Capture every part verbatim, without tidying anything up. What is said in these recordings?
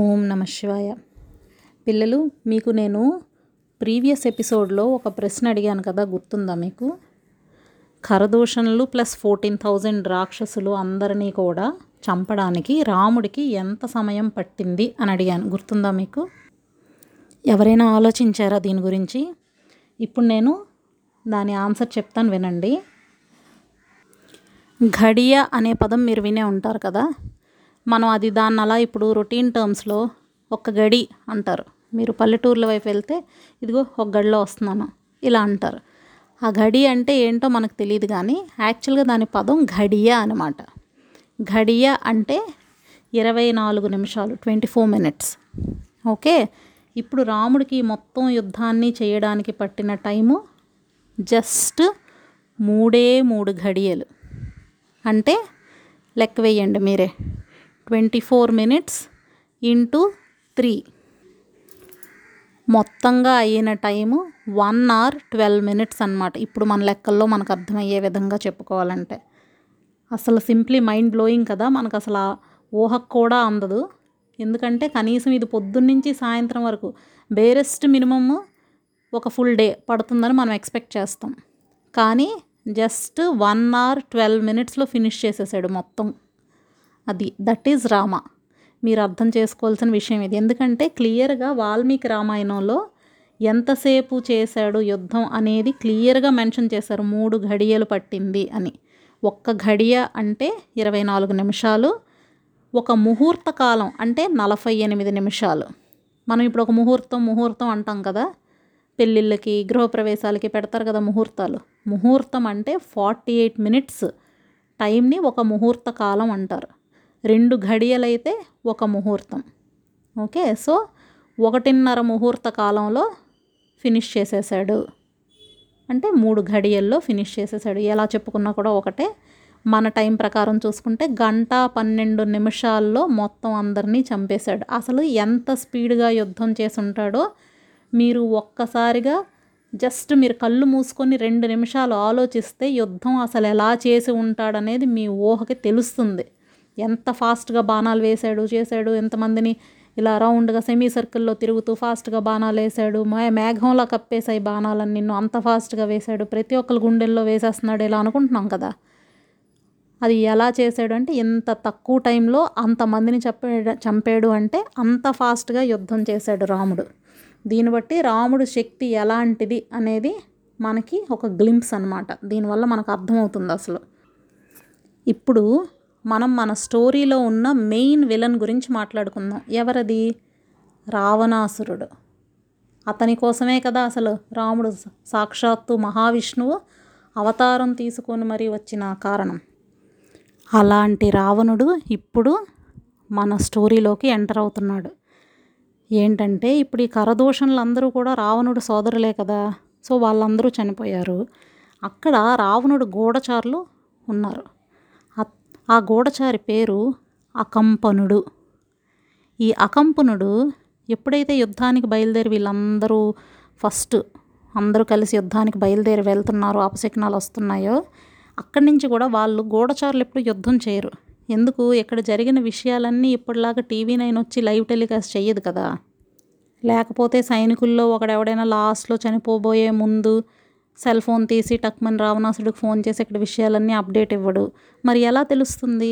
ఓం నమ శివాయ. పిల్లలు, మీకు నేను ప్రీవియస్ ఎపిసోడ్లో ఒక ప్రశ్న అడిగాను కదా, గుర్తుందా మీకు? ఖరదూషణులు ప్లస్ ఫోర్టీన్ థౌజండ్ రాక్షసులు అందరినీ కూడా చంపడానికి రాముడికి ఎంత సమయం పట్టింది అని అడిగాను, గుర్తుందా మీకు? ఎవరైనా ఆలోచించారా దీని గురించి? ఇప్పుడు నేను దాని ఆన్సర్ చెప్తాను, వినండి. ఘడియ అనే పదం మీరు వినే ఉంటారు కదా, మనం అది దాన్ని అలా ఇప్పుడు రొటీన్ టర్మ్స్లో ఒక్క గడి అంటారు. మీరు పల్లెటూర్ల వైపు వెళ్తే ఇదిగో ఒక గడిలో వస్తున్నాను ఇలా అంటారు. ఆ గడి అంటే ఏంటో మనకు తెలియదు, కానీ యాక్చువల్గా దాని పదం ఘడియ అనమాట. ఘడియ అంటే ఇరవై నాలుగు నిమిషాలు, ట్వంటీ ఫోర్ మినిట్స్ ఓకే. ఇప్పుడు రాముడికి మొత్తం యుద్ధాన్ని చేయడానికి పట్టిన టైము జస్ట్ మూడే మూడు ఘడియలు. అంటే లెక్క వేయండి మీరే, twenty four minutes into three, మొత్తంగా అయిన time one hour twelve minutes అనమాట. ఇప్పుడు మన లెక్కల్లో మనకు అర్థమయ్యే విధంగా చెప్పుకోవాలంటే అసలు సింప్లీ మైండ్ బ్లోయింగ్ కదా, మనకు అసలు ఆ ఊహకు కూడా అందదు. ఎందుకంటే కనీసం ఇది పొద్దున్నుంచి సాయంత్రం వరకు బేరెస్ట్ మినిమమ్ ఒక ఫుల్ డే పడుతుందని మనం ఎక్స్పెక్ట్ చేస్తాం, కానీ జస్ట్ వన్ అవర్ ట్వెల్వ్ మినిట్స్లో ఫినిష్ చేసేసాడు మొత్తం. అది దట్ ఈజ్ రామ. మీరు అర్థం చేసుకోవాల్సిన విషయం ఇది, ఎందుకంటే క్లియర్గా వాల్మీకి రామాయణంలో ఎంతసేపు చేశాడు యుద్ధం అనేది క్లియర్గా మెన్షన్ చేశారు, మూడు ఘడియలు పట్టింది అని. ఒక్క ఘడియ అంటే ఇరవై నాలుగు నిమిషాలు, ఒక ముహూర్త కాలం అంటే నలభై ఎనిమిది నిమిషాలు. మనం ఇప్పుడు ఒక ముహూర్తం ముహూర్తం అంటాం కదా, పెళ్ళిళ్ళకి గృహప్రవేశాలకి పెడతారు కదా ముహూర్తాలు, ముహూర్తం అంటే ఫార్టీ ఎయిట్ మినిట్స్ టైంని ఒక ముహూర్త కాలం అంటారు. రెండు ఘడియలైతే ఒక ముహూర్తం ఓకే. సో ఒకటిన్నర ముహూర్త కాలంలో ఫినిష్ చేసేసాడు, అంటే మూడు ఘడియల్లో ఫినిష్ చేసేసాడు. ఎలా చెప్పుకున్నా కూడా ఒకటే, మన టైం ప్రకారం చూసుకుంటే గంట పన్నెండు నిమిషాల్లో మొత్తం అందరినీ చంపేశాడు. అసలు ఎంత స్పీడ్గా యుద్ధం చేసి ఉంటాడో మీరు ఒక్కసారిగా జస్ట్ మీరు కళ్ళు మూసుకొని రెండు నిమిషాలు ఆలోచిస్తే యుద్ధం అసలు ఎలా చేసి ఉంటాడనేది మీ ఊహకి తెలుస్తుంది. ఎంత ఫాస్ట్గా బాణాలు వేశాడు చేశాడు ఎంతమందిని ఇలా రౌండ్గా సెమీ సర్కిల్లో తిరుగుతూ ఫాస్ట్గా బాణాలు వేశాడు, మే మేఘంలా కప్పేశాయి బాణాలని, నిన్ను అంత ఫాస్ట్గా వేశాడు, ప్రతి ఒక్కరు గుండెల్లో వేసేస్తున్నాడు ఇలా అనుకుంటున్నాం కదా. అది ఎలా చేశాడు అంటే ఎంత తక్కువ టైంలో అంతమందిని చంపాడు చంపాడు అంటే అంత ఫాస్ట్గా యుద్ధం చేశాడు రాముడు. దీన్ని బట్టి రాముడు శక్తి ఎలాంటిది అనేది మనకి ఒక గ్లింప్స్ అనమాట, దీనివల్ల మనకు అర్థమవుతుంది. అసలు ఇప్పుడు మనం మన స్టోరీలో ఉన్న మెయిన్ విలన్ గురించి మాట్లాడుకుందాం. ఎవరది? రావణాసురుడు. అతని కోసమే కదా అసలు రాముడు సాక్షాత్తు మహావిష్ణువు అవతారం తీసుకొని మరీ వచ్చిన కారణం. అలాంటి రావణుడు ఇప్పుడు మన స్టోరీలోకి ఎంటర్ అవుతున్నాడు. ఏంటంటే ఇప్పుడు ఈ ఖరదూషణులందరూ కూడా రావణుడు సోదరులే కదా, సో వాళ్ళందరూ చనిపోయారు. అక్కడ రావణుడు గూఢచారులు ఉన్నారు. ఆ గూఢచారి పేరు అకంపనుడు. ఈ అకంపనుడు ఎప్పుడైతే యుద్ధానికి బయలుదేరి వీళ్ళందరూ ఫస్ట్ అందరూ కలిసి యుద్ధానికి బయలుదేరి వెళ్తున్నారో, అపశకునాలు వస్తున్నాయో, అక్కడి నుంచి కూడా వాళ్ళు గూఢచారులు ఎప్పుడు యుద్ధం చేయరు. ఎందుకు? ఇక్కడ జరిగిన విషయాలన్నీ ఇప్పటిలాగా టీవీ నైన్ వచ్చి లైవ్ టెలికాస్ట్ చేయదు కదా. లేకపోతే సైనికుల్లో ఒకడెవడైనా లాస్ట్లో చనిపోబోయే ముందు సెల్ ఫోన్ తీసి టక్మన్ రావణాసుడికి ఫోన్ చేసి ఇక్కడ విషయాలన్నీ అప్డేట్ ఇవ్వడు, మరి ఎలా తెలుస్తుంది?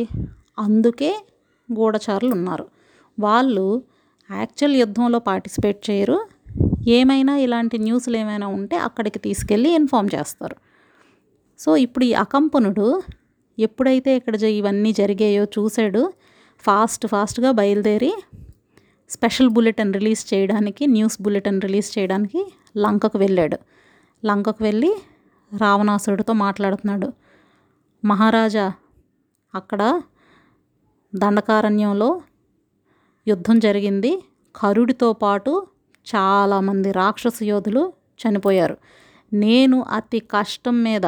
అందుకే గూఢచారులు ఉన్నారు. వాళ్ళు యాక్చువల్ యుద్ధంలో పార్టిసిపేట్ చేయరు, ఏమైనా ఇలాంటి న్యూస్లు ఏమైనా ఉంటే అక్కడికి తీసుకెళ్ళి ఇన్ఫామ్ చేస్తారు. సో ఇప్పుడు ఈ అకంపనుడు ఎప్పుడైతే ఇక్కడ ఇవన్నీ జరిగాయో చూశాడు, ఫాస్ట్ ఫాస్ట్గా బయలుదేరి స్పెషల్ బులెటిన్ రిలీజ్ చేయడానికి, న్యూస్ బులెటిన్ రిలీజ్ చేయడానికి లంకకు వెళ్ళాడు. లంకకు వెళ్ళి రావణాసురుడితో మాట్లాడుతున్నాడు. మహారాజా, అక్కడ దండకారణ్యంలో యుద్ధం జరిగింది, కరుడితో పాటు చాలామంది రాక్షస యోధులు చనిపోయారు. నేను అతి కష్టం మీద,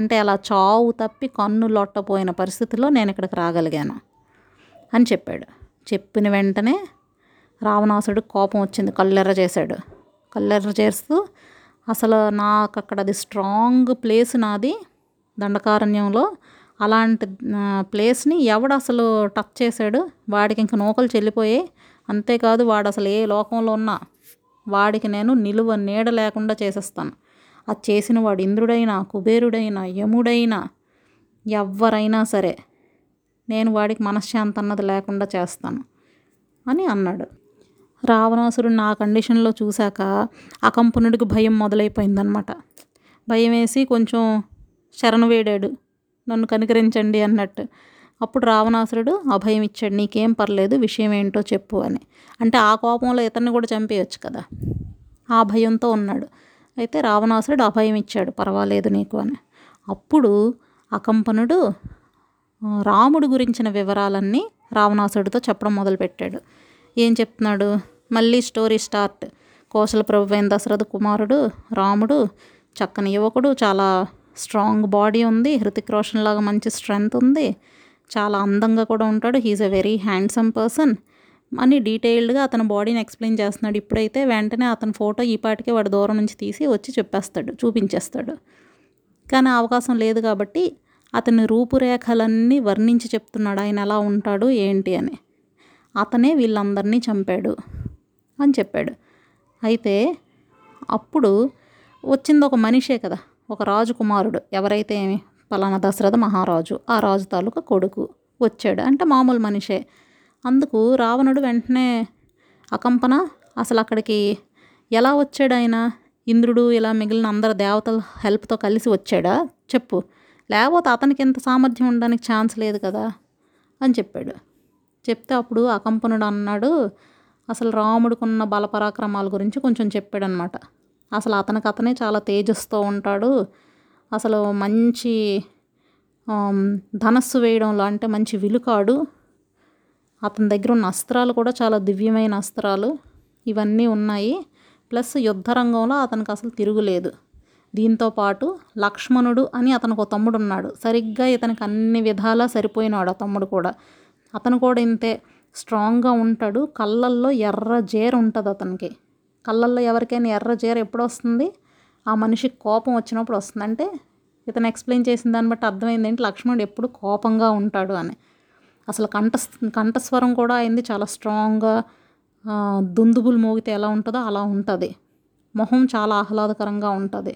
అంటే అలా చావు తప్పి కన్ను లొట్టపోయిన పరిస్థితిలో నేను ఇక్కడికి రాగలిగాను అని చెప్పాడు. చెప్పిన వెంటనే రావణాసురుడికి కోపం వచ్చింది, కళ్ళెర్ర చేశాడు. కళ్ళెర్ర చేస్తూ అసలు నాకు అక్కడ అది స్ట్రాంగ్ ప్లేస్ నాది దండకారణ్యంలో, అలాంటి ప్లేస్ని ఎవడు అసలు టచ్ చేశాడు, వాడికి ఇంక నూకలు చెల్లిపోయాయి, అంతేకాదు వాడు అసలు ఏ లోకంలో ఉన్నా వాడికి నేను నిలువ నీడ లేకుండా చేసేస్తాను. అది చేసిన వాడు ఇంద్రుడైనా కుబేరుడైనా యముడైనా ఎవరైనా సరే నేను వాడికి మనశ్శాంతి అన్నది లేకుండా చేస్తాను అని అన్నాడు. రావణాసురుడిని ఆ కండిషన్లో చూశాక అకంపనుడికి భయం మొదలైపోయిందనమాట. భయం వేసి కొంచెం శరణు వేడాడు, నన్ను కనికరించండి అన్నట్టు. అప్పుడు రావణాసురుడు అభయం ఇచ్చాడు, నీకేం పర్లేదు, విషయం ఏంటో చెప్పు అని. అంటే ఆ కోపంలో ఇతన్ని కూడా చంపేయచ్చు కదా, ఆ భయంతో ఉన్నాడు. అయితే రావణాసురుడు అభయం ఇచ్చాడు, పర్వాలేదు నీకు అని. అప్పుడు అకంపనుడు రాముడి గురించిన వివరాలన్నీ రావణాసురుడితో చెప్పడం మొదలుపెట్టాడు. ఏం చెప్తున్నాడు, మళ్ళీ స్టోరీ స్టార్ట్. కోసల ప్రభువైన దశరథ కుమారుడు రాముడు చక్కని యువకుడు, చాలా స్ట్రాంగ్ బాడీ ఉంది, హృతిక్ రోషన్ లాగా మంచి స్ట్రెంగ్త్ ఉంది, చాలా అందంగా కూడా ఉంటాడు, he is a very handsome person అని డీటెయిల్డ్గా అతని బాడీని ఎక్స్ప్లెయిన్ చేస్తున్నాడు. ఇప్పుడైతే వెంటనే అతని ఫోటో ఈ పాటికే వాడు దూరం నుంచి తీసి వచ్చి చెప్పేస్తాడు, చూపించేస్తాడు. కానీ అవకాశం లేదు కాబట్టి అతని రూపురేఖలన్నీ వర్ణించి చెప్తున్నాడు, ఆయన ఎలా ఉంటాడు ఏంటి అని. అతనే వీళ్ళందరినీ చంపాడు అని చెప్పాడు. అయితే అప్పుడు వచ్చింది ఒక మనిషే కదా, ఒక రాజకుమారుడు, ఎవరైతే ఏమి పలానా దశరథ మహారాజు, ఆ రాజు తాలూకా కొడుకు వచ్చాడు అంటే మామూలు మనిషే. అందుకు రావణుడు వెంటనే అకంపన అసలు అక్కడికి ఎలా వచ్చాడు ఆయన, ఇంద్రుడు ఇలా మిగిలిన అందరు దేవతల హెల్ప్తో కలిసి వచ్చాడా చెప్పు, లేకపోతే అతనికి ఇంత సామర్థ్యం ఉండడానికి ఛాన్స్ లేదు కదా అని చెప్పాడు. చెప్తే అప్పుడు అకంపనుడు అన్నాడు, అసలు రాముడికున్న బలపరాక్రమాల గురించి కొంచెం చెప్పాడు అనమాట. అసలు అతనికి అతనే చాలా తేజస్తో ఉంటాడు, అసలు మంచి ధనస్సు వేయడంలో అంటే మంచి విలుకాడు, అతని దగ్గర ఉన్న అస్త్రాలు కూడా చాలా దివ్యమైన అస్త్రాలు ఇవన్నీ ఉన్నాయి, ప్లస్ యుద్ధ రంగంలో అతనికి అసలు తిరుగులేదు. దీంతోపాటు లక్ష్మణుడు అని అతనికి తమ్ముడు ఉన్నాడు, సరిగ్గా ఇతనికి అన్ని విధాలా సరిపోయినాడు. ఆ తమ్ముడు కూడా అతను కూడా ఇంతే స్ట్రాంగ్గా ఉంటాడు. కళ్ళల్లో ఎర్ర జేరు ఉంటుంది అతనికి, కళ్ళల్లో ఎవరికైనా ఎర్ర జేరు ఎప్పుడు వస్తుంది, ఆ మనిషికి కోపం వచ్చినప్పుడు వస్తుంది. అంటే ఇతను ఎక్స్ప్లెయిన్ చేసిన దాన్ని బట్టి అర్థమైంది ఏంటి, లక్ష్మణుడు ఎప్పుడు కోపంగా ఉంటాడు అని. అసలు కంఠ కంఠస్వరం కూడా అయింది చాలా స్ట్రాంగ్గా, దుందుబులు మోగితే ఎలా ఉంటుందో అలా ఉంటుంది, మొహం చాలా ఆహ్లాదకరంగా ఉంటుంది.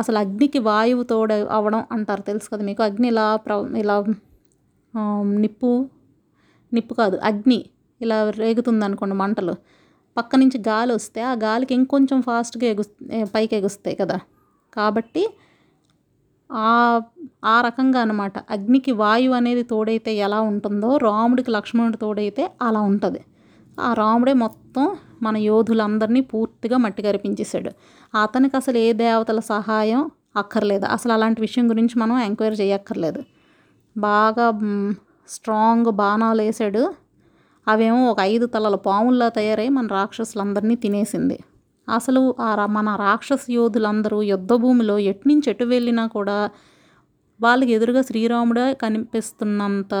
అసలు అగ్నికి వాయువు తోడు అవ్వడం అంటారు, తెలుసు కదా మీకు, అగ్ని ఇలా ప్ర ఇలా నిప్పు నిప్పు కాదు అగ్ని ఇలా రేగుతుంది అనుకోండి మంటలు, పక్క నుంచి గాలి వస్తే ఆ గాలికి ఇంకొంచెం ఫాస్ట్గా ఎగు పైకి ఎగుస్తాయి కదా, కాబట్టి ఆ ఆ రకంగా అనమాట. అగ్నికి వాయువు అనేది తోడైతే ఎలా ఉంటుందో రాముడికి లక్ష్మణుడు తోడైతే అలా ఉంటుంది. ఆ రాముడే మొత్తం మన యోధులందరినీ పూర్తిగా మట్టి కరిపించేశాడు. అతనికి అసలు ఏ దేవతల సహాయం అక్కర్లేదు, అసలు అలాంటి విషయం గురించి మనం ఎంక్వైరీ చేయక్కర్లేదు. బాగా స్ట్రాంగ్ బాణాలు వేసాడు, అవేమో ఒక ఐదు తలల పాముల్లా తయారై మన రాక్షసులందరినీ తినేసింది. అసలు ఆ మన రాక్షస యోధులందరూ యుద్ధ భూమిలో ఎట్నుంచి ఎటు వెళ్ళినా కూడా వాళ్ళకి ఎదురుగా శ్రీరాముడే కనిపిస్తున్నంత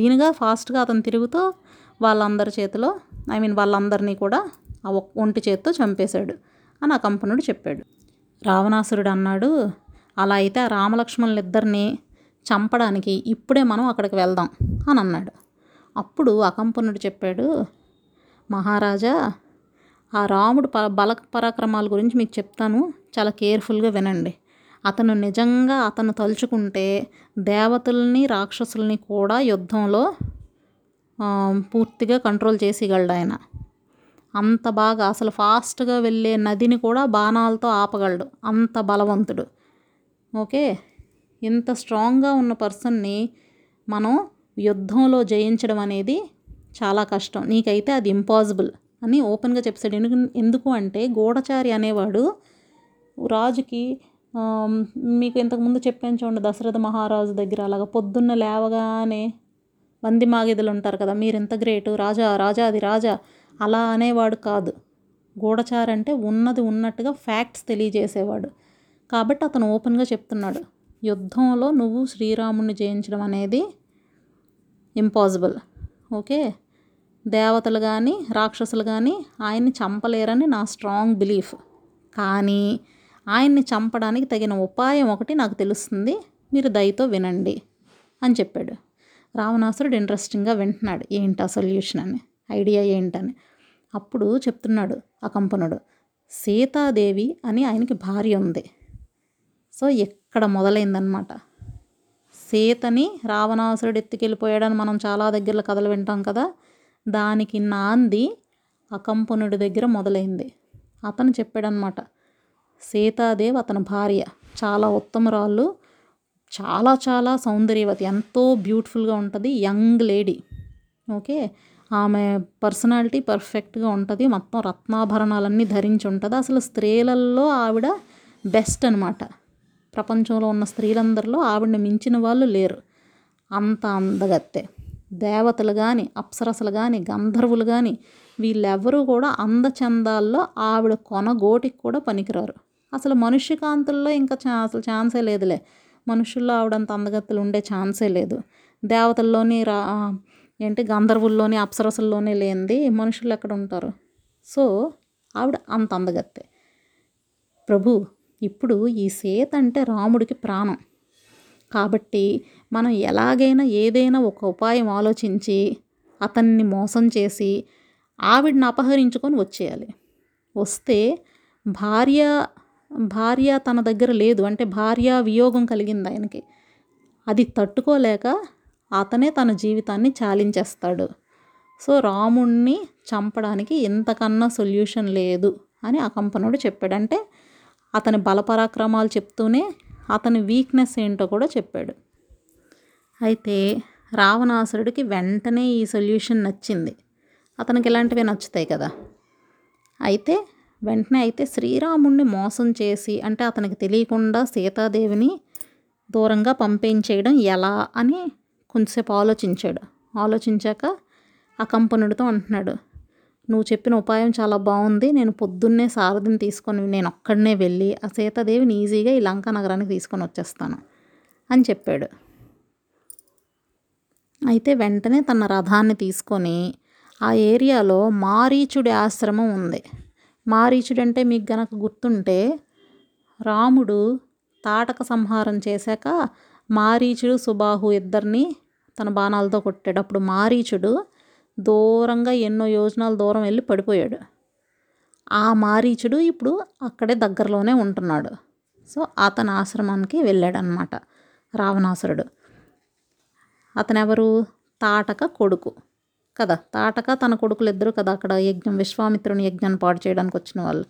దీనిగా ఫాస్ట్గా అతను తిరుగుతూ వాళ్ళందరి చేతిలో ఐ మీన్ వాళ్ళందరినీ కూడా ఆ ఒంటి చేతితో చంపేశాడు అని అకంపనుడు చెప్పాడు. రావణాసురుడు అన్నాడు, అలా అయితే ఆ రామలక్ష్మణులు ఇద్దరిని చంపడానికి ఇప్పుడే మనం అక్కడికి వెళ్దాం అని అన్నాడు. అప్పుడు అకంపనుడు చెప్పాడు, మహారాజా ఆ రాముడు ప బల పరాక్రమాల గురించి మీకు చెప్తాను, చాలా కేర్ఫుల్గా వినండి. అతను నిజంగా అతను తలుచుకుంటే దేవతల్ని రాక్షసుల్ని కూడా యుద్ధంలో పూర్తిగా కంట్రోల్ చేసేయగలడు ఆయన, అంత బాగా అసలు ఫాస్ట్గా వెళ్ళే నదిని కూడా బాణాలతో ఆపగలడు, అంత బలవంతుడు. ఓకే, ఇంత స్ట్రాంగ్గా ఉన్న పర్సన్ని మనం యుద్ధంలో జయించడం అనేది చాలా కష్టం, నీకైతే అది ఇంపాసిబుల్ అని ఓపెన్గా చెప్పేశాడు. ఎందుకు ఎందుకు అంటే గూఢచారి అనేవాడు రాజుకి, మీకు ఇంతకుముందు చెప్పాను చూడండి దశరథ మహారాజు దగ్గర, అలాగ పొద్దున్న లేవగానే వంది మాగిదలు ఉంటారు కదా, మీరు ఎంత గ్రేటు రాజా రాజా అది రాజా అలా అనేవాడు కాదు. గూఢచారి అంటే ఉన్నది ఉన్నట్టుగా ఫ్యాక్ట్స్ తెలియజేసేవాడు. కాబట్టి అతను ఓపెన్గా చెప్తున్నాడు, యుద్ధంలో నువ్వు శ్రీరాముడిని జయించడం అనేది ఇంపాసిబుల్. ఓకే, దేవతలు కానీ రాక్షసులు కానీ ఆయన్ని చంపలేరని నా స్ట్రాంగ్ బిలీఫ్, కానీ ఆయన్ని చంపడానికి తగిన ఉపాయం ఒకటి నాకు తెలుస్తుంది, మీరు దయతో వినండి అని చెప్పాడు. రావణాసురుడు ఇంట్రెస్టింగ్గా వింటున్నాడు ఏంటి ఆ సొల్యూషన్ అని. ఐడియా ఏంటని. అప్పుడు చెప్తున్నాడు అకంపనుడు, సీతాదేవి అని ఆయనకి భార్య ఉంది. సో ఎక్కడ మొదలైందనమాట, సీతని రావణాసురుడు ఎత్తుకెళ్ళిపోయాడని మనం చాలా దగ్గరలో కథలు వింటాం కదా, దానికి నాంది అకంపనుడి దగ్గర మొదలైంది. అతను చెప్పాడనమాట, సీతాదేవి అతని భార్య, చాలా ఉత్తమరాళ్ళు, చాలా చాలా సౌందర్యవతి, ఎంతో బ్యూటిఫుల్గా ఉంటుంది, యంగ్ లేడీ. ఓకే, ఆమె పర్సనాలిటీ పర్ఫెక్ట్గా ఉంటుంది, మొత్తం రత్నాభరణాలన్నీ ధరించి ఉంటుంది. అసలు స్త్రీలల్లో ఆవిడ బెస్ట్ అనమాట. ప్రపంచంలో ఉన్న స్త్రీలందరిలో ఆవిడని మించిన వాళ్ళు లేరు. అంత అందగత్తె. దేవతలు కానీ, అప్సరసలు కానీ, గంధర్వులు కానీ వీళ్ళెవ్వరూ కూడా అందచందాల్లో ఆవిడ కొనగోటికి కూడా పనికిరారు. అసలు మనుష్య కాంతుల్లో ఇంకా ఛా అసలు ఛాన్సే లేదులే, మనుషుల్లో ఆవిడంత అందగత్తెలు ఉండే ఛాన్సే లేదు. దేవతల్లోని రా ఏంటి గంధర్వుల్లోని అప్సరసల్లోనే లేనిది మనుషులు ఎక్కడ ఉంటారు. సో ఆవిడ అంత అందగత్తె. ప్రభు, ఇప్పుడు ఈ సీత అంటే రాముడికి ప్రాణం కాబట్టి మనం ఎలాగైనా ఏదైనా ఒక ఉపాయం ఆలోచించి అతన్ని మోసం చేసి ఆవిడని అపహరించుకొని వచ్చేయాలి. వస్తే భార్య భార్య తన దగ్గర లేదు అంటే భార్య వియోగం కలిగింది ఆయనకి, అది తట్టుకోలేక అతనే తన జీవితాన్ని చాలించేస్తాడు. సో రాముణ్ణి చంపడానికి ఇంతకన్నా సొల్యూషన్ లేదు అని అకంపనుడు చెప్పాడంటే అతని బలపరాక్రమాలు చెప్తూనే అతని వీక్నెస్ ఏంటో కూడా చెప్పాడు. అయితే రావణాసురుడికి వెంటనే ఈ సొల్యూషన్ నచ్చింది. అతనికి ఇలాంటివే నచ్చుతాయి కదా. అయితే వెంటనే అయితే శ్రీరాముణ్ణి మోసం చేసి అంటే అతనికి తెలియకుండా సీతాదేవిని దూరంగా పంపించేయడం ఎలా అని కొంచెంసేపు ఆలోచించాడు. ఆలోచించాక ఆ కంపనుడితో అంటున్నాడు, నువ్వు చెప్పిన ఉపాయం చాలా బాగుంది, నేను పొద్దున్నే సారథిని తీసుకొని నేను ఒక్కడనే వెళ్ళి ఆ సీతాదేవిని ఈజీగా ఈ లంకా నగరానికి తీసుకొని వచ్చేస్తాను అని చెప్పాడు. అయితే వెంటనే తన రథాన్ని తీసుకొని ఆ ఏరియాలో మారీచుడి ఆశ్రమం ఉంది. మారీచుడు అంటే మీకు గనక గుర్తుంటే రాముడు తాటక సంహారం చేశాక మారీచుడు సుబాహు ఇద్దరిని తన బాణాలతో కొట్టాడు. అప్పుడు మారీచుడు దూరంగా ఎన్నో యోజనాల దూరం వెళ్ళి పడిపోయాడు. ఆ మారీచుడు ఇప్పుడు అక్కడే దగ్గరలోనే ఉంటున్నాడు. సో అతని ఆశ్రమానికి వెళ్ళాడనమాట రావణాసురుడు. అతనెవరు? తాటక కొడుకు కదా. తాటక తన కొడుకులు ఇద్దరు కదా అక్కడ యజ్ఞం విశ్వామిత్రుని యజ్ఞాన్ని పాడు చేయడానికి వచ్చిన వాళ్ళు.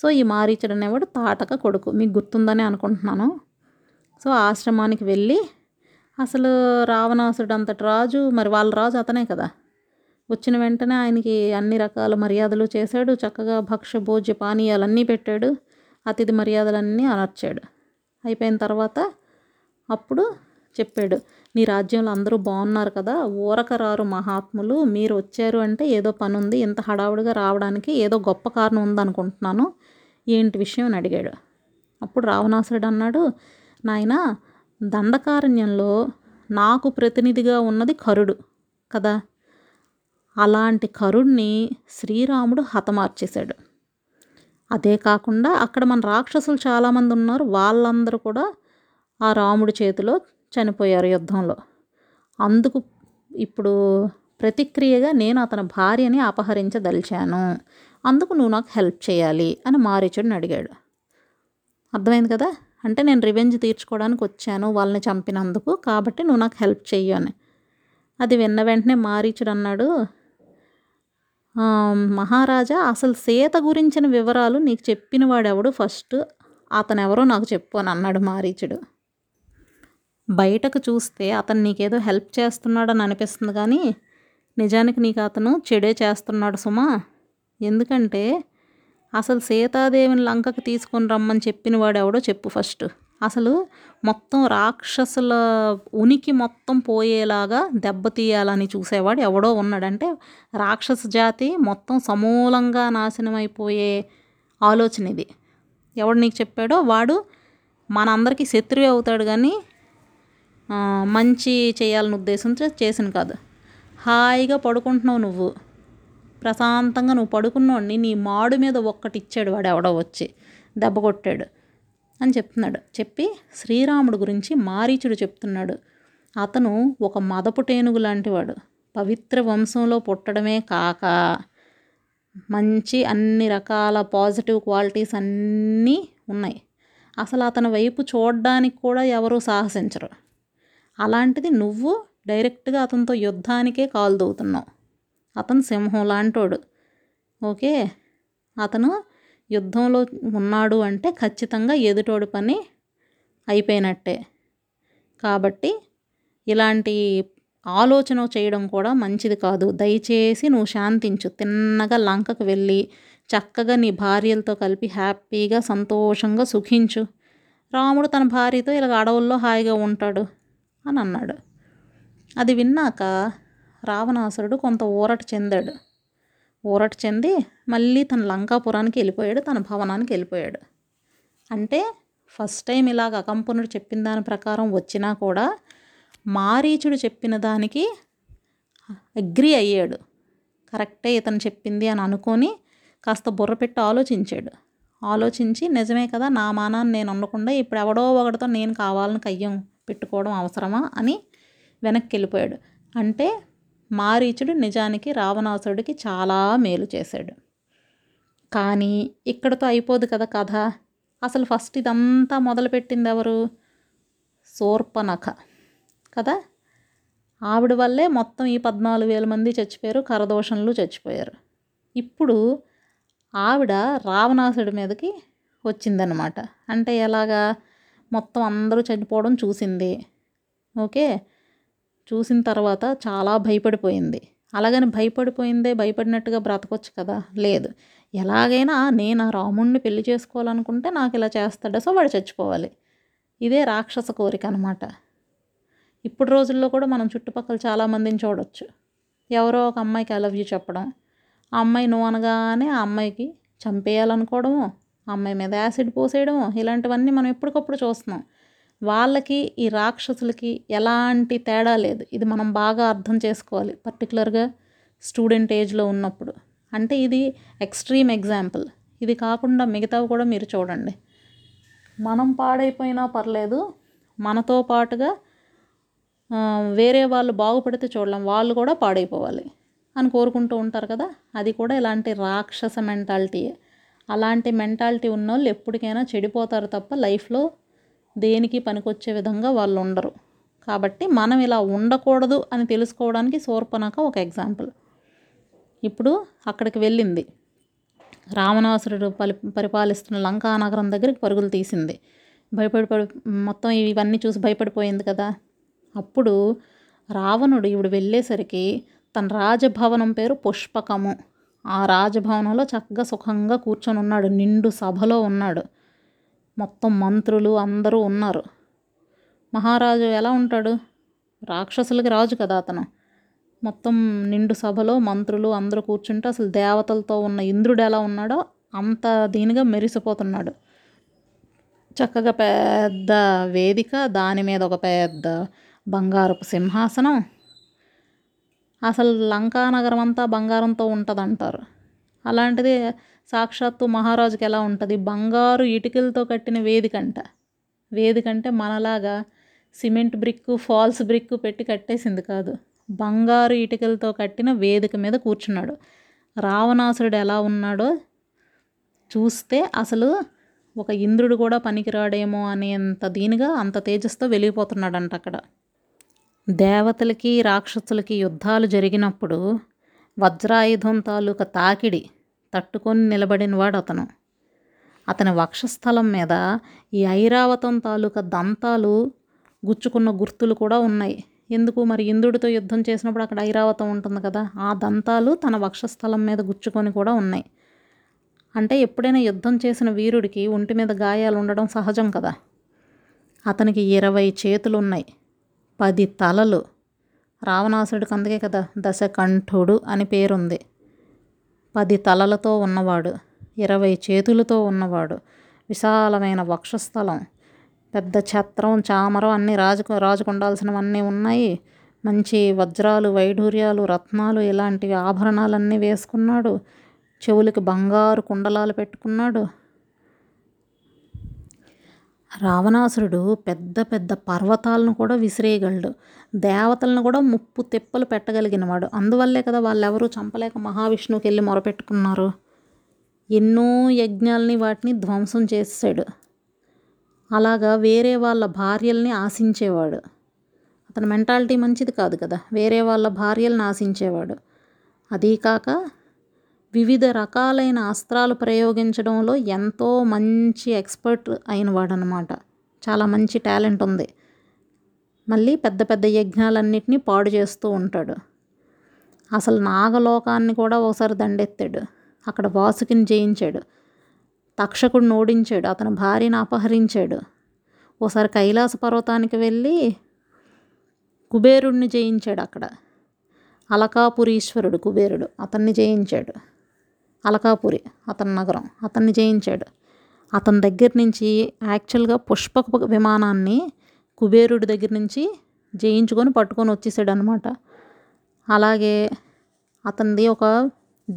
సో ఈ మారీచుడు అనేవాడు తాటక కొడుకు, మీకు గుర్తుందని అనుకుంటున్నాను. సో ఆశ్రమానికి వెళ్ళి అసలు రావణాసురుడు అంతటి రాజు, మరి వాళ్ళ రాజు అతనే కదా, వచ్చిన వెంటనే ఆయనకి అన్ని రకాల మర్యాదలు చేశాడు, చక్కగా భక్ష భోజ్య పానీయాలన్నీ పెట్టాడు, అతిథి మర్యాదలన్నీ అమర్చాడు. అయిపోయిన తర్వాత అప్పుడు చెప్పాడు, నీ రాజ్యంలో అందరూ బాగున్నారు కదా, ఊరకరారు మహాత్ములు, మీరు వచ్చారు అంటే ఏదో పని ఉంది, ఇంత హడావుడిగా రావడానికి ఏదో గొప్ప కారణం ఉందనుకుంటున్నాను, ఏంటి విషయం అని అడిగాడు. అప్పుడు రావణాసురుడు అన్నాడు, నాయనా దండకారణ్యంలో నాకు ప్రతినిధిగా ఉన్నది కరుడు కదా, అలాంటి కరుణ్ణి శ్రీరాముడు హతమార్చేశాడు. అదే కాకుండా అక్కడ మన రాక్షసులు చాలామంది ఉన్నారు, వాళ్ళందరూ కూడా ఆ రాముడి చేతిలో చనిపోయారు యుద్ధంలో. అందుకు ఇప్పుడు ప్రతిక్రియగా నేను అతని భార్యని అపహరించదలిచాను, అందుకు నువ్వు నాకు హెల్ప్ చేయాలి అని మారీచుడిని అడిగాడు. అర్థమైంది కదా, అంటే నేను రివెంజ్ తీర్చుకోవడానికి వచ్చాను వాళ్ళని చంపినందుకు, కాబట్టి నువ్వు నాకు హెల్ప్ చెయ్యి అని. అది విన్న వెంటనే మారీచుడు అన్నాడు, మహారాజా అసలు సీత గురించిన వివరాలు నీకు చెప్పిన వాడెవడు, ఫస్ట్ అతనెవరో నాకు చెప్పు అని అన్నాడు మారీచుడు. బయటకు చూస్తే అతను నీకేదో హెల్ప్ చేస్తున్నాడని అనిపిస్తుంది, కానీ నిజానికి నీకు అతను చెడే చేస్తున్నాడు సుమా. ఎందుకంటే అసలు సీతాదేవిని లంకకు తీసుకొని రమ్మని చెప్పిన వాడెవడో చెప్పు ఫస్ట్. అసలు మొత్తం రాక్షసుల ఉనికి మొత్తం పోయేలాగా దెబ్బతీయాలని చూసేవాడు ఎవడో ఉన్నాడంటే రాక్షస జాతి మొత్తం సమూలంగా నాశనం అయిపోయే ఆలోచన ఇది. ఎవడు నీకు చెప్పాడో వాడు మనందరికీ శత్రువే అవుతాడు, కానీ మంచి చేయాలని ఉద్దేశంతో చేసిన కాదు. హాయిగా పడుకుంటున్నావు నువ్వు, ప్రశాంతంగా నువ్వు పడుకున్నోడిని నీ మాడు మీద ఒక్కటి ఇచ్చాడు వాడు ఎవడో వచ్చి దెబ్బ కొట్టాడు అని చెప్తున్నాడు. చెప్పి శ్రీరాముడి గురించి మారీచుడు చెప్తున్నాడు, అతను ఒక మదపు టేనుగు లాంటివాడు, పవిత్ర వంశంలో పుట్టడమే కాక మంచి అన్ని రకాల పాజిటివ్ క్వాలిటీస్ అన్నీ ఉన్నాయి. అసలు అతని వైపు చూడడానికి కూడా ఎవరూ సాహసించరు. అలాంటిది నువ్వు డైరెక్ట్గా అతనితో యుద్ధానికే కాలు దూవుతున్నావు. అతను సింహం లాంటోడు, ఓకే, అతను యుద్ధంలో ఉన్నాడు అంటే ఖచ్చితంగా ఎదుటోడు పని అయిపోయినట్టే. కాబట్టి ఇలాంటి ఆలోచన చేయడం కూడా మంచిది కాదు. దయచేసి నువ్వు శాంతించు, తిన్నగా లంకకు వెళ్ళి చక్కగా నీ భార్యలతో కలిపి హ్యాపీగా సంతోషంగా సుఖించు. రాముడు తన భార్యతో ఇలా అడవుల్లో హాయిగా ఉంటాడు అని అన్నాడు. అది విన్నాక రావణాసురుడు కొంత ఊరట చెందాడు. ఊరట చెంది మళ్ళీ తన లంకాపురానికి వెళ్ళిపోయాడు, తన భవనానికి వెళ్ళిపోయాడు. అంటే ఫస్ట్ టైం ఇలాగ అకంపనుడు చెప్పిన దాని ప్రకారం వచ్చినా కూడా మారీచుడు చెప్పిన దానికి అగ్రి అయ్యాడు. కరెక్టే ఇతను చెప్పింది అని అనుకొని కాస్త బుర్ర పెట్టి ఆలోచించాడు. ఆలోచించి నిజమే కదా, నా మానాన్ని నేను ఉండకుండా ఇప్పుడు ఎవడో ఒకటితో నేను కావాలని కయ్యం పెట్టుకోవడం అవసరమా అని వెనక్కి వెళ్ళిపోయాడు. అంటే మారీచుడు నిజానికి రావణాసురుడికి చాలా మేలు చేశాడు. కానీ ఇక్కడతో అయిపోదు కదా కథ. అసలు ఫస్ట్ ఇదంతా మొదలుపెట్టింది ఎవరు? శూర్పణఖ కదా. ఆవిడ వల్లే మొత్తం ఈ పద్నాలుగు వేల మంది చచ్చిపోయారు, ఖరదోషణలు చచ్చిపోయారు. ఇప్పుడు ఆవిడ రావణాసుడి మీదకి వచ్చిందనమాట. అంటే ఎలాగా మొత్తం అందరూ చనిపోవడం చూసింది, ఓకే, చూసిన తర్వాత చాలా భయపడిపోయింది. అలాగని భయపడిపోయిందే భయపడినట్టుగా బ్రతకొచ్చు కదా, లేదు. ఎలాగైనా నేను ఆ రాముణ్ణి పెళ్లి చేసుకోవాలనుకుంటే నాకు ఇలా చేస్తాడా, సో వాడు చచ్చిపోవాలి. ఇదే రాక్షస కోరిక అనమాట. ఇప్పుడు రోజుల్లో కూడా మనం చుట్టుపక్కల చాలామందిని చూడవచ్చు, ఎవరో ఒక అమ్మాయికి ఐ లవ్ యూ చెప్పడం, ఆ అమ్మాయి నువ్వు అనగానే ఆ అమ్మాయికి చంపేయాలనుకోవడము, అమ్మాయి మీద యాసిడ్ పోసేయడము, ఇలాంటివన్నీ మనం ఎప్పటికప్పుడు చూస్తున్నాం. వాళ్ళకి ఈ రాక్షసులకి ఎలాంటి తేడా లేదు. ఇది మనం బాగా అర్థం చేసుకోవాలి, పర్టికులర్గా స్టూడెంట్ ఏజ్లో ఉన్నప్పుడు. అంటే ఇది ఎక్స్ట్రీమ్ ఎగ్జాంపుల్. ఇది కాకుండా మిగతావి కూడా మీరు చూడండి. మనం పాడైపోయినా పర్లేదు, మనతో పాటుగా వేరే వాళ్ళు బాగుపడితే చూడలేం, వాళ్ళు కూడా పాడైపోవాలి అని కోరుకుంటూ ఉంటారు కదా. అది కూడా ఇలాంటి రాక్షస మెంటాలిటీయే. అలాంటి మెంటాలిటీ ఉన్న వాళ్ళు ఎప్పటికైనా చెడిపోతారు తప్ప లైఫ్లో దేనికి పనికొచ్చే విధంగా వాళ్ళు ఉండరు. కాబట్టి మనం ఇలా ఉండకూడదు అని తెలుసుకోవడానికి శూర్పణఖ ఒక ఎగ్జాంపుల్. ఇప్పుడు అక్కడికి వెళ్ళింది, రావణాసురుడు పలి పరిపాలిస్తున్న లంకా నగరం దగ్గరికి పరుగులు తీసింది. భయపడి మొత్తం ఇవన్నీ చూసి భయపడిపోయింది కదా. అప్పుడు రావణుడు ఇవిడు వెళ్ళేసరికి తన రాజభవనం పేరు పుష్పకము. ఆ రాజభవనంలో చక్కగా సుఖంగా కూర్చొని ఉన్నాడు, నిండు సభలో ఉన్నాడు, మొత్తం మంత్రులు అందరూ ఉన్నారు. మహారాజు ఎలా ఉంటాడు? రాక్షసులకి రాజు కదా అతను. మొత్తం నిండు సభలో మంత్రులు అందరూ కూర్చుంటే అసలు దేవతలతో ఉన్న ఇంద్రుడు ఎలా ఉన్నాడో అంత దీనిగా మెరిసిపోతున్నాడు. చక్కగా పెద్ద వేదిక, దాని మీద ఒక పెద్ద బంగారపు సింహాసనం. అసలు లంకా నగరం అంతా బంగారంతో ఉంటుందంటారు, అలాంటిది సాక్షాత్తు మహారాజుకి ఎలా ఉంటుంది? బంగారు ఇటుకలతో కట్టిన వేదికంట. వేదికంటే మనలాగా సిమెంట్ బ్రిక్ ఫాల్స్ బ్రిక్ పెట్టి కట్టేసింది కాదు, బంగారు ఇటుకలతో కట్టిన వేదిక మీద కూర్చున్నాడు. రావణాసురుడు ఎలా ఉన్నాడో చూస్తే అసలు ఒక ఇంద్రుడు కూడా పనికిరాడేమో అనేంత దీనిగా అంత తేజస్తో వెలిగిపోతున్నాడంట అక్కడ. దేవతలకి రాక్షసులకి యుద్ధాలు జరిగినప్పుడు వజ్రాయుధం తాలూకా తాకిడి తట్టుకొని నిలబడినవాడు అతను. అతని వక్షస్థలం మీద ఈ ఐరావతం తాలూకా దంతాలు గుచ్చుకున్న గుర్తులు కూడా ఉన్నాయి. ఎందుకు మరి? ఇంద్రుడితో యుద్ధం చేసినప్పుడు అక్కడ ఐరావతం ఉంటుంది కదా, ఆ దంతాలు తన వక్షస్థలం మీద గుచ్చుకొని కూడా ఉన్నాయి. అంటే ఎప్పుడైనా యుద్ధం చేసిన వీరుడికి ఒంటి మీద గాయాలు ఉండడం సహజం కదా. అతనికి ఇరవై చేతులు ఉన్నాయి, పది తలలు. రావణాసురుడికి అందుకే కదా దశకంఠుడు అని పేరుంది. పది తలలతో ఉన్నవాడు, ఇరవై చేతులతో ఉన్నవాడు, విశాలమైన వక్షస్థలం, పెద్ద ఛత్రం చామరం అన్నీ రాజుకు రాజుకుండాల్సినవన్నీ ఉన్నాయి. మంచి వజ్రాలు వైఢూర్యాలు రత్నాలు ఇలాంటివి ఆభరణాలన్నీ వేసుకున్నాడు. చెవులకి బంగారు కుండలాలు పెట్టుకున్నాడు. రావణాసురుడు పెద్ద పెద్ద పర్వతాలను కూడా విసిరేయగలడు, దేవతలను కూడా ముప్పు తెప్పలు పెట్టగలిగినవాడు. అందువల్లే కదా వాళ్ళెవరూ చంపలేక మహావిష్ణువుకి వెళ్ళి మొరపెట్టుకున్నారు. ఎన్నో యజ్ఞాలని వాటిని ధ్వంసం చేసాడు. అలాగా వేరే వాళ్ళ భార్యల్ని ఆశించేవాడు. అతని మెంటాలిటీ మంచిది కాదు కదా, వేరే వాళ్ళ భార్యలను ఆశించేవాడు. అదీ కాక వివిధ రకాలైన అస్త్రాలు ప్రయోగించడంలో ఎంతో మంచి ఎక్స్పర్ట్ అయినవాడు అన్నమాట. చాలా మంచి టాలెంట్ ఉంది. మళ్ళీ పెద్ద పెద్ద యజ్ఞాలన్నిటినీ పాడు చేస్తూ ఉంటాడు. అసలు నాగలోకాన్ని కూడా ఒకసారి దండెత్తాడు, అక్కడ వాసుకిని జయించాడు, తక్షకుడిని ఓడించాడు, అతని భార్యను అపహరించాడు. ఓసారి కైలాస పర్వతానికి వెళ్ళి కుబేరుడిని జయించాడు. అక్కడ అలకాపురీశ్వరుడు కుబేరుడు, అతన్ని జయించాడు. అలకాపురి అతని నగరం, అతన్ని జయించాడు. అతని దగ్గర నుంచి యాక్చువల్గా పుష్పక విమానాన్ని కుబేరుడి దగ్గర నుంచి జయించుకొని పట్టుకొని వచ్చేసాడు అనమాట. అలాగే అతనిది ఒక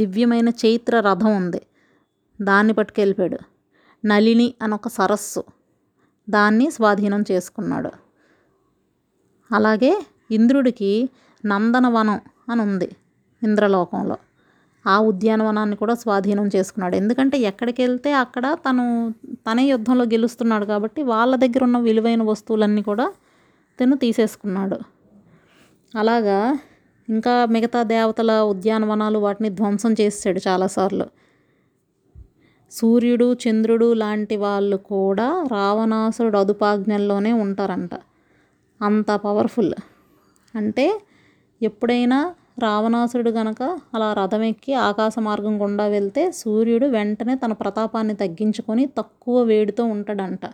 దివ్యమైన చైత్ర రథం ఉంది, దాన్ని పట్టుకెళ్ళిపోయాడు. నళిని అని ఒక సరస్సు, దాన్ని స్వాధీనం చేసుకున్నాడు. అలాగే ఇంద్రుడికి నందనవనం అని ఉంది ఇంద్రలోకంలో, ఆ ఉద్యానవనాన్ని కూడా స్వాధీనం చేసుకున్నాడు. ఎందుకంటే ఎక్కడికి వెళ్తే అక్కడ తను తనే యుద్ధంలో గెలుస్తున్నాడు కాబట్టి వాళ్ళ దగ్గర ఉన్న విలువైన వస్తువులన్నీ కూడా తను తీసేసుకున్నాడు. అలాగా ఇంకా మిగతా దేవతల ఉద్యానవనాలు వాటిని ధ్వంసం చేసాడు చాలాసార్లు. సూర్యుడు చంద్రుడు లాంటి వాళ్ళు కూడా రావణాసురుడు అదుపాజ్ఞల్లోనే ఉంటారంట, అంత పవర్ఫుల్. అంటే ఎప్పుడైనా రావణాసురుడు గనక అలా రథం ఎక్కి ఆకాశ మార్గం గుండా వెళ్తే సూర్యుడు వెంటనే తన ప్రతాపాన్ని తగ్గించుకొని తక్కువ వేడితో ఉంటాడంట.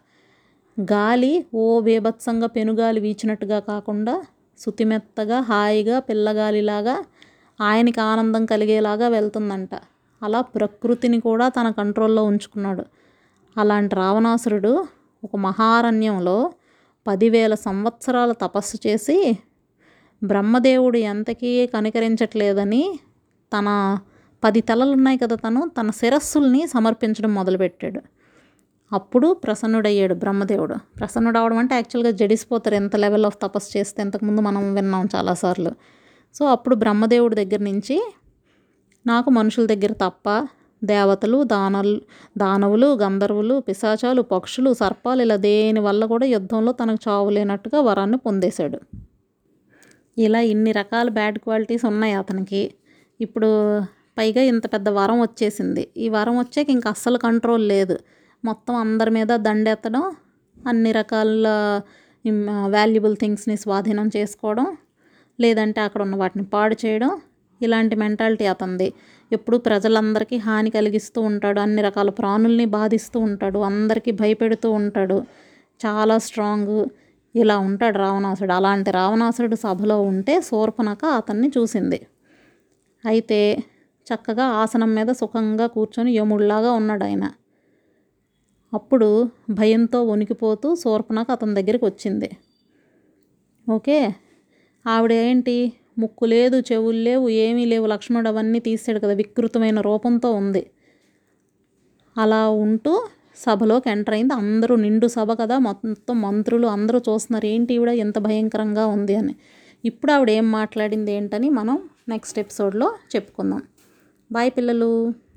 గాలి ఓ బేభత్సంగా పెనుగాలి వీచినట్టుగా కాకుండా సుతిమెత్తగా హాయిగా పిల్లగాలిలాగా ఆయనకి ఆనందం కలిగేలాగా వెళ్తుందంట. అలా ప్రకృతిని కూడా తన కంట్రోల్లో ఉంచుకున్నాడు. అలాంటి రావణాసురుడు ఒక మహారణ్యంలో పదివేల సంవత్సరాల తపస్సు చేసి బ్రహ్మదేవుడు ఎంతకీ కనికరించట్లేదని తన పది తలలు ఉన్నాయి కదా, తను తన శిరస్సుల్ని సమర్పించడం మొదలుపెట్టాడు. అప్పుడు ప్రసన్నుడయ్యాడు బ్రహ్మదేవుడు. ప్రసన్నుడు అవడం అంటే యాక్చువల్గా జడిసిపోతారు ఎంత లెవెల్ ఆఫ్ తపస్సు చేస్తే, ఇంతకుముందు మనం విన్నాం చాలాసార్లు. సో అప్పుడు బ్రహ్మదేవుడి దగ్గర నుంచి నాకు మనుషుల దగ్గర తప్ప దేవతలు దానలు దానవులు గంధర్వులు పిశాచాలు పక్షులు సర్పాలు ఇలా దేనివల్ల కూడా యుద్ధంలో తనకు చావు లేనట్టుగా వరాన్ని పొందేశాడు. ఇలా ఇన్ని రకాల బ్యాడ్ క్వాలిటీస్ ఉన్నాయి అతనికి. ఇప్పుడు పైగా ఇంత పెద్ద వరం వచ్చేసింది. ఈ వరం వచ్చాక ఇంక అస్సలు కంట్రోల్ లేదు, మొత్తం అందరి మీద దండెత్తడం, అన్ని రకాల వాల్యుబుల్ థింగ్స్ని స్వాధీనం చేసుకోవడం, లేదంటే అక్కడ ఉన్న వాటిని పాడు చేయడం, ఇలాంటి మెంటాలిటీ అతనిది. ఎప్పుడు ప్రజలందరికీ హాని కలిగిస్తూ ఉంటాడు, అన్ని రకాల ప్రాణుల్ని బాధిస్తూ ఉంటాడు, అందరికీ భయపెడుతూ ఉంటాడు, చాలా స్ట్రాంగ్. ఇలా ఉంటాడు రావణాసురుడు. అలాంటి రావణాసురుడు సభలో ఉంటే శూర్పణఖ అతన్ని చూసింది. అయితే చక్కగా ఆసనం మీద సుఖంగా కూర్చొని యముడిలాగా ఉన్నాడు ఆయన. అప్పుడు భయంతో వణికిపోతూ శూర్పణఖ అతని దగ్గరికి వచ్చింది. ఓకే, ఆవిడ ఏంటి ముక్కు లేదు, చెవులు లేవు, ఏమీ లేవు, లక్ష్మణుడు అవన్నీ తీసాడు కదా, వికృతమైన రూపంతో ఉంది. అలా ఉంటూ సభలోకి ఎంటర్ అయింది. అందరూ నిండు సభ కదా, మొత్తం మంత్రులు అందరూ చూస్తున్నారు ఏంటి ఈవిడ ఎంత భయంకరంగా ఉంది అని. ఇప్పుడు ఆవిడ ఏం మాట్లాడింది ఏంటని మనం నెక్స్ట్ ఎపిసోడ్లో చెప్పుకుందాం. బాయ్ పిల్లలు.